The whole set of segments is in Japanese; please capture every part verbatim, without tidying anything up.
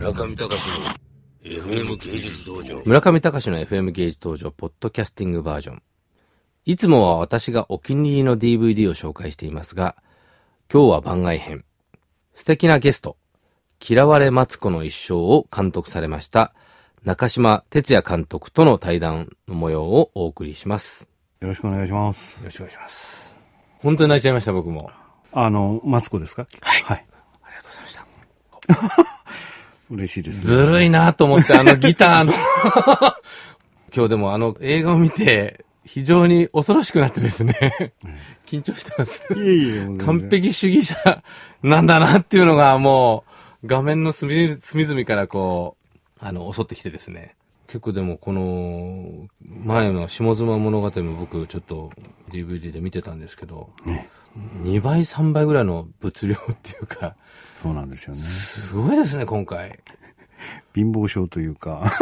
村上隆の エフエム 芸術道場。村上隆の エフエム 芸術道場ポッドキャスティングバージョン。いつもは私がお気に入りの ディーブイディー を紹介していますが、今日は番外編。素敵なゲスト、嫌われマツコの一生を監督されました中島哲也監督との対談の模様をお送りします。よろしくお願いします。よろしくお願いします。本当に泣いちゃいました、僕も。あの、マツコですか？はい。はい。ありがとうございました。嬉しいです、ね。ずるいなと思って、あのギターの。今日でもあの映画を見て、非常に恐ろしくなってですね。緊張してます。いえいえ。完璧主義者なんだなっていうのがもう、画面の隅々からこう、あの、襲ってきてですね。結構でもこの、前の下妻物語も僕ちょっと ディーブイディー で見てたんですけど、ね、にばいさんばいぐらいの物量っていうか。そうなんですよね。すごいですね、今回。貧乏症というか。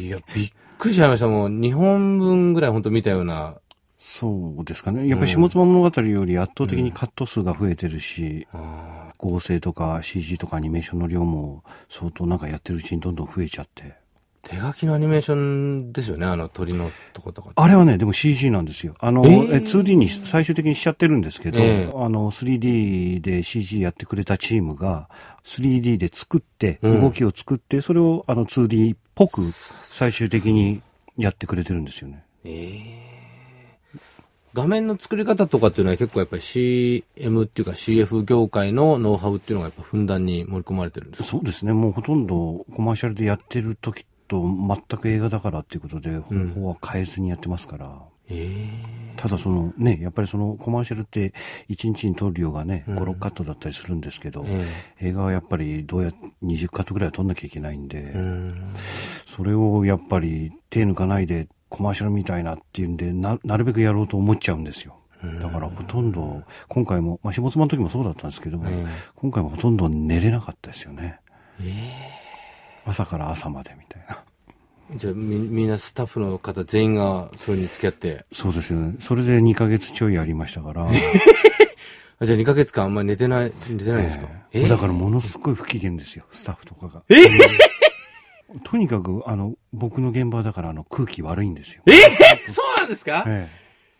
いや、びっくりしちゃいました。もう、にほんぶんぐらい本当見たような。そうですかね。やっぱり下妻物語より圧倒的にカット数が増えてるし、うんうん、合成とか シージー とかアニメーションの量も相当なんかやってるうちにどんどん増えちゃって。手書きのアニメーションですよね、あの鳥のとことか。あれはね、でも シージー なんですよ。あの、えー、ツーディー に最終的にしちゃってるんですけど、えー、あの、スリーディー で シージー やってくれたチームが、スリーディー で作って、動きを作って、うん、それをあの ツーディー っぽく最終的にやってくれてるんですよね。えー、画面の作り方とかっていうのは結構やっぱり シーエム っていうか シーエフ 業界のノウハウっていうのがやっぱふんだんに盛り込まれてるんですか？そうですね。もうほとんどコマーシャルでやってる時って全く映画だからっていうことで方法は変えずにやってますから、うんえー、ただそのねやっぱりそのコマーシャルっていちにちに撮る量がね、うん、ご、ろっカットだったりするんですけど、えー、映画はやっぱりどうやにじゅうカットぐらいは撮んなきゃいけないんで、うん、それをやっぱり手抜かないでコマーシャルみたいなっていうんで な, なるべくやろうと思っちゃうんですよ。だからほとんど今回もまあ下妻の時もそうだったんですけど、うん、今回もほとんど寝れなかったですよね。えー朝から朝までみたいな。じゃあみ、みんなスタッフの方全員がそれに付き合って。そうですよね。それでにかげつちょいやりましたから。じゃあにかげつかんあんまり寝てない、寝てないですか、えーえー、だからものすごい不機嫌ですよ、スタッフとかが。えー、とにかく、あの、僕の現場だからあの空気悪いんですよ。えー、そうなんですか？え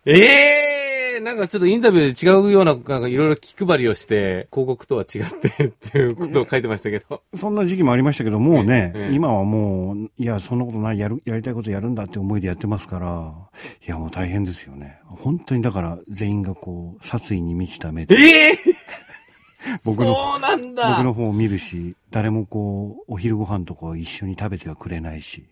ー、えー、なんかちょっとインタビューで違うような、なんかいろいろ気配りをして、広告とは違ってっていうことを書いてましたけど。そんな時期もありましたけど、もうね、ええ、今はもう、いや、そんなことない、やる、やりたいことやるんだって思いでやってますから、いや、もう大変ですよね。本当にだから、全員がこう、殺意に満ちた目で。えー、僕の、そうなんだ。僕の方を見るし、誰もこう、お昼ご飯とか一緒に食べてはくれないし。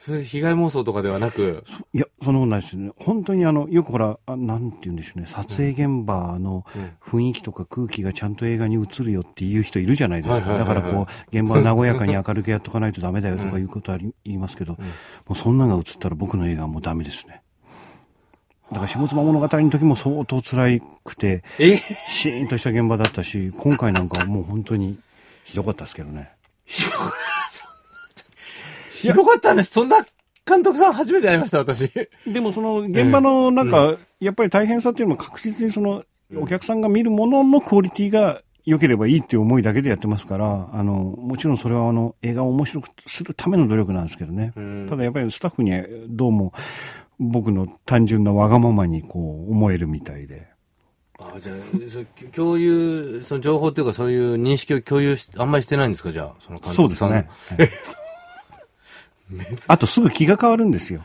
それ被害妄想とかではなく、いやそんなことないですよね。本当にあのよくほらあなんて言うんでしょうね、撮影現場の雰囲気とか空気がちゃんと映画に映るよっていう人いるじゃないですか。だからこう現場は和やかに明るくやっとかないとダメだよとかいうことは言いますけど、うん、もうそんなのが映ったら僕の映画はもうダメですね。だから下妻物語の時も相当辛くてシーンとした現場だったし、今回なんかはもう本当にひどかったですけどね。ひどかった。ひどかったんです。そんな監督さん初めて会いました、私。でもその現場のなんか、うん、やっぱり大変さっていうのも確実にその、お客さんが見るもののクオリティが良ければいいっていう思いだけでやってますから、あの、もちろんそれはあの、映画を面白くするための努力なんですけどね。うん、ただやっぱりスタッフにどうも僕の単純なわがままにこう思えるみたいで。ああ、じゃあ、共有、その情報っていうかそういう認識を共有し、あんまりしてないんですか、じゃあ、その監督さんの。そうですね。はいあとすぐ気が変わるんですよ。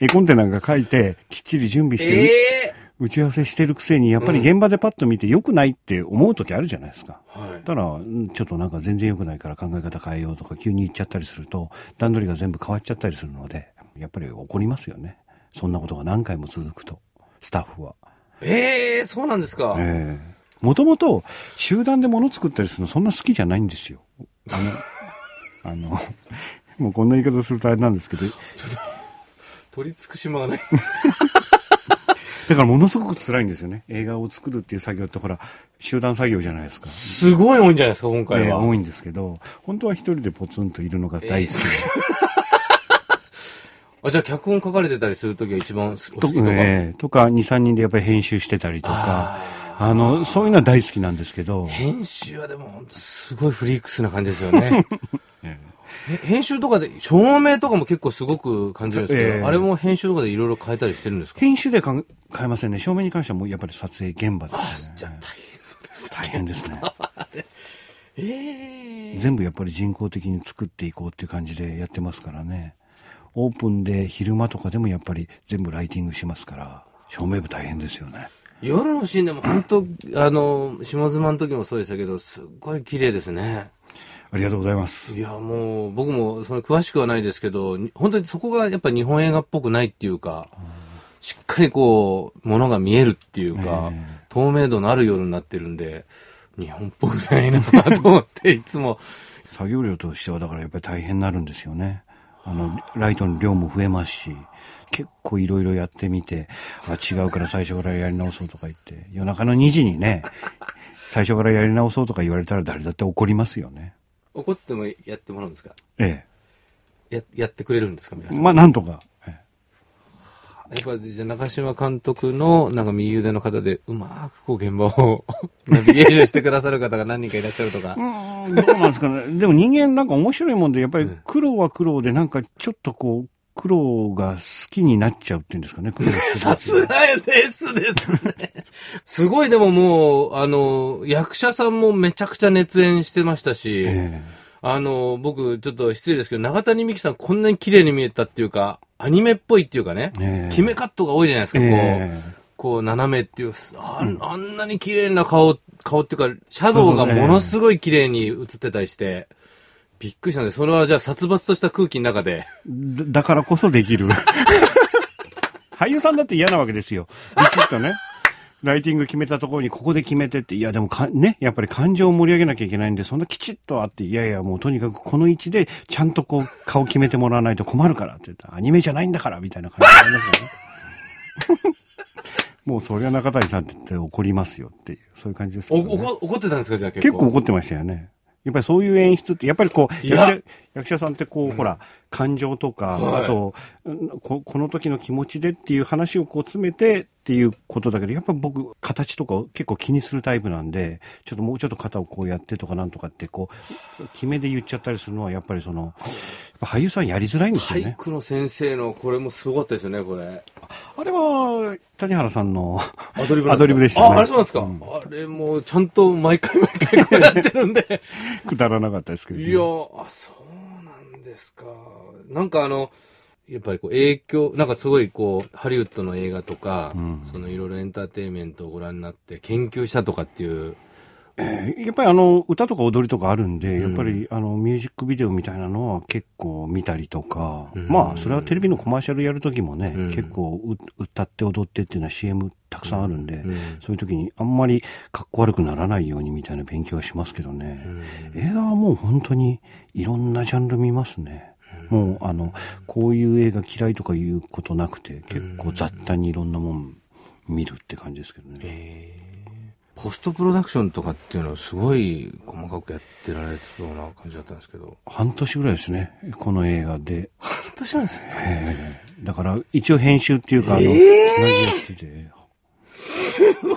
絵コンテなんか書いてきっちり準備して、えー、打ち合わせしてるくせにやっぱり現場でパッと見て良くないって思う時あるじゃないですか、うん、ただちょっとなんか全然良くないから考え方変えようとか急に言っちゃったりすると段取りが全部変わっちゃったりするのでやっぱり怒りますよね。そんなことが何回も続くとスタッフは。えー、そうなんですか。えー、もともと集団で物作ったりするのそんな好きじゃないんですよ。あのあの、もうこんな言い方するとあれなんですけど。ちょっと、取り尽くしまわない。だからものすごく辛いんですよね。映画を作るっていう作業ってほら、集団作業じゃないですか。すごい多いんじゃないですか、今回は。ね、多いんですけど、本当は一人でポツンといるのが大好きで。えー、あ、じゃあ脚本書かれてたりするときは一番好きとか、ね、とか、に、さんにんでやっぱり編集してたりとか、あのそういうのは大好きなんですけど、編集はでも本当すごいフリークスな感じですよね、ええ、編集とかで照明とかも結構すごく感じるんですけど、ええ、あれも編集とかでいろいろ変えたりしてるんですか？編集で変えませんね。照明に関してはもうやっぱり撮影現場ですね。あ、じゃあ大変そうですね。大変ですね、えー、全部やっぱり人工的に作っていこうっていう感じでやってますからね。オープンで昼間とかでもやっぱり全部ライティングしますから、照明部大変ですよね。夜のシーンでも本当あの下妻の時もそうでしたけど、すっごい綺麗ですね。ありがとうございます。いやもう僕もその詳しくはないですけど、本当にそこがやっぱ日本映画っぽくないっていうか、うん、しっかりこう物が見えるっていうか、えー、透明度のある夜になってるんで日本っぽくないなと思っていつも作業量としてはだからやっぱり大変になるんですよね。あのライトの量も増えますし、結構いろいろやってみて、あ違うから最初からやり直そうとか言って夜中のにじにね最初からやり直そうとか言われたら誰だって怒りますよね。怒ってもやってもらうんですか？ええ、や, やってくれるんですか皆さん？まあなんとか、ええ、やっぱじゃあ中島監督のなんか右腕の方でうまくこう現場をナビゲーションしてくださる方が何人かいらっしゃるとかうん、どうなんですかねでも人間なんか面白いもんで、やっぱり苦労は苦労でなんかちょっとこう苦労が好きになっちゃうっていうんですかね。さすがですですねすごい。でももうあの役者さんもめちゃくちゃ熱演してましたし、えー、あの僕ちょっと失礼ですけど永谷美紀さんこんなに綺麗に見えたっていうか、アニメっぽいっていうかね、えー、決めカットが多いじゃないですか、えー、こうこう斜めっていう あ, あんなに綺麗な顔顔っていうかシャドウがものすごい綺麗に映ってたりして、えーびっくりしたんで、それはじゃあ殺伐とした空気の中で だ, だからこそできる俳優さんだって嫌なわけですよ。ビチッとねライティング決めたところにここで決めてって、いやでもかねやっぱり感情を盛り上げなきゃいけないんで、そんなきちっとあって、いやいやもうとにかくこの位置でちゃんとこう顔決めてもらわないと困るからって言ったら、アニメじゃないんだからみたいな感じになりますよねもうそれは中谷さんって怒りますよっていう、そういう感じですね。おこ怒ってたんですか？じゃあ結構結構怒ってましたよね。やっぱりそういう演出って、やっぱりこう、役者、役者さんってこう、うん、ほら、感情とか、はい、あとこ、この時の気持ちでっていう話をこう詰めてっていうことだけど、やっぱ僕、形とかを結構気にするタイプなんで、ちょっともうちょっと肩をこうやってとかなんとかって、こう、決めで言っちゃったりするのは、やっぱりその、俳優さんやりづらいんですよね。俳句の先生の、これもすごかったですよね、これ。あれは、谷原さんのアドリブアドリブでしたね。あ、あれそうなんですか。うん、あれもうちゃんと毎回毎回こうやってるんでくだらなかったですけど、ね。いや、あ、そうなんですか。なんかあのやっぱりこう影響、なんかすごいこうハリウッドの映画とか、うん、そのいろいろエンターテインメントをご覧になって研究したとかっていう。えー、やっぱりあの歌とか踊りとかあるんで、やっぱりあのミュージックビデオみたいなのは結構見たりとか、うん、まあそれはテレビのコマーシャルやるときもね、うん、結構歌って踊ってっていうのは シーエム たくさんあるんで、うん、そういう時にあんまりかっこ悪くならないようにみたいな勉強はしますけどね、うん、映画はもう本当にいろんなジャンル見ますね。もうあのこういう映画嫌いとかいうことなくて、結構雑多にいろんなもん見るって感じですけどね、えーポストプロダクションとかっていうのはすごい細かくやってられてそうな感じだったんですけど。半年ぐらいですね、この映画で。半年なんですね、えー、だから一応編集っていうか、あの、えー、つなぎやってて。すごい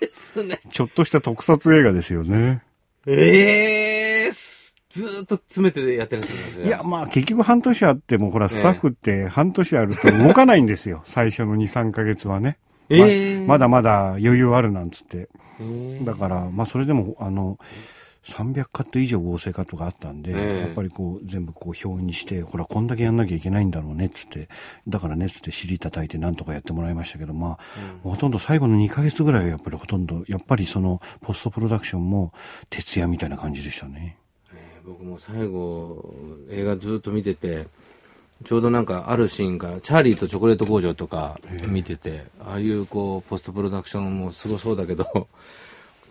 ですね。ちょっとした特撮映画ですよね。ええーずっと詰めてやってるんですよ。いや、まあ結局半年あっても、ほらスタッフって半年あると動かないんですよ。最初のに、さんかげつはね。えー、ま, まだまだ余裕あるなんつって、えー、だからまあそれでもあのさんびゃくカット以上合成カットがあったんで、えー、やっぱりこう全部こう表にして、ほらこんだけやんなきゃいけないんだろうねっつって、だからねっつって尻叩いてなんとかやってもらいましたけど、まあ、うん、ほとんど最後のにかげつぐらいはやっぱりほとんどやっぱりそのポストプロダクションも徹夜みたいな感じでしたね、えー、僕も最後映画ずっと見てて、ちょうどなんかあるシーンからチャーリーとチョコレート工場とか見てて、ああいうこうポストプロダクションもすごそうだけど、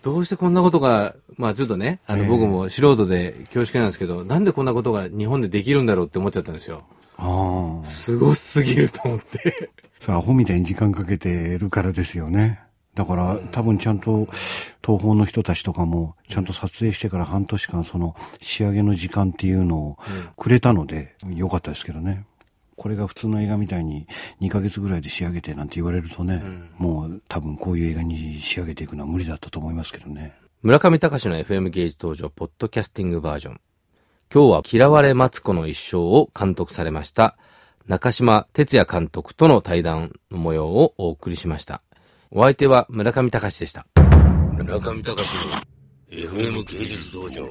どうしてこんなことが、まあちょっとね、あの僕も素人で恐縮なんですけど、なんでこんなことが日本でできるんだろうって思っちゃったんですよ。ああ、すごすぎると思ってさあ、アホみたいに時間かけてるからですよね。だから多分ちゃんと東宝の人たちとかもちゃんと撮影してから半年間その仕上げの時間っていうのをくれたので良かったですけどね。これが普通の映画みたいににかげつぐらいで仕上げてなんて言われるとね、うん、もう多分こういう映画に仕上げていくのは無理だったと思いますけどね。村上隆の エフエム 芸術登場ポッドキャスティングバージョン、今日は嫌われマツコの一生を監督されました中島哲也監督との対談の模様をお送りしました。お相手は村上隆でした。村上隆の エフエム 芸術道場。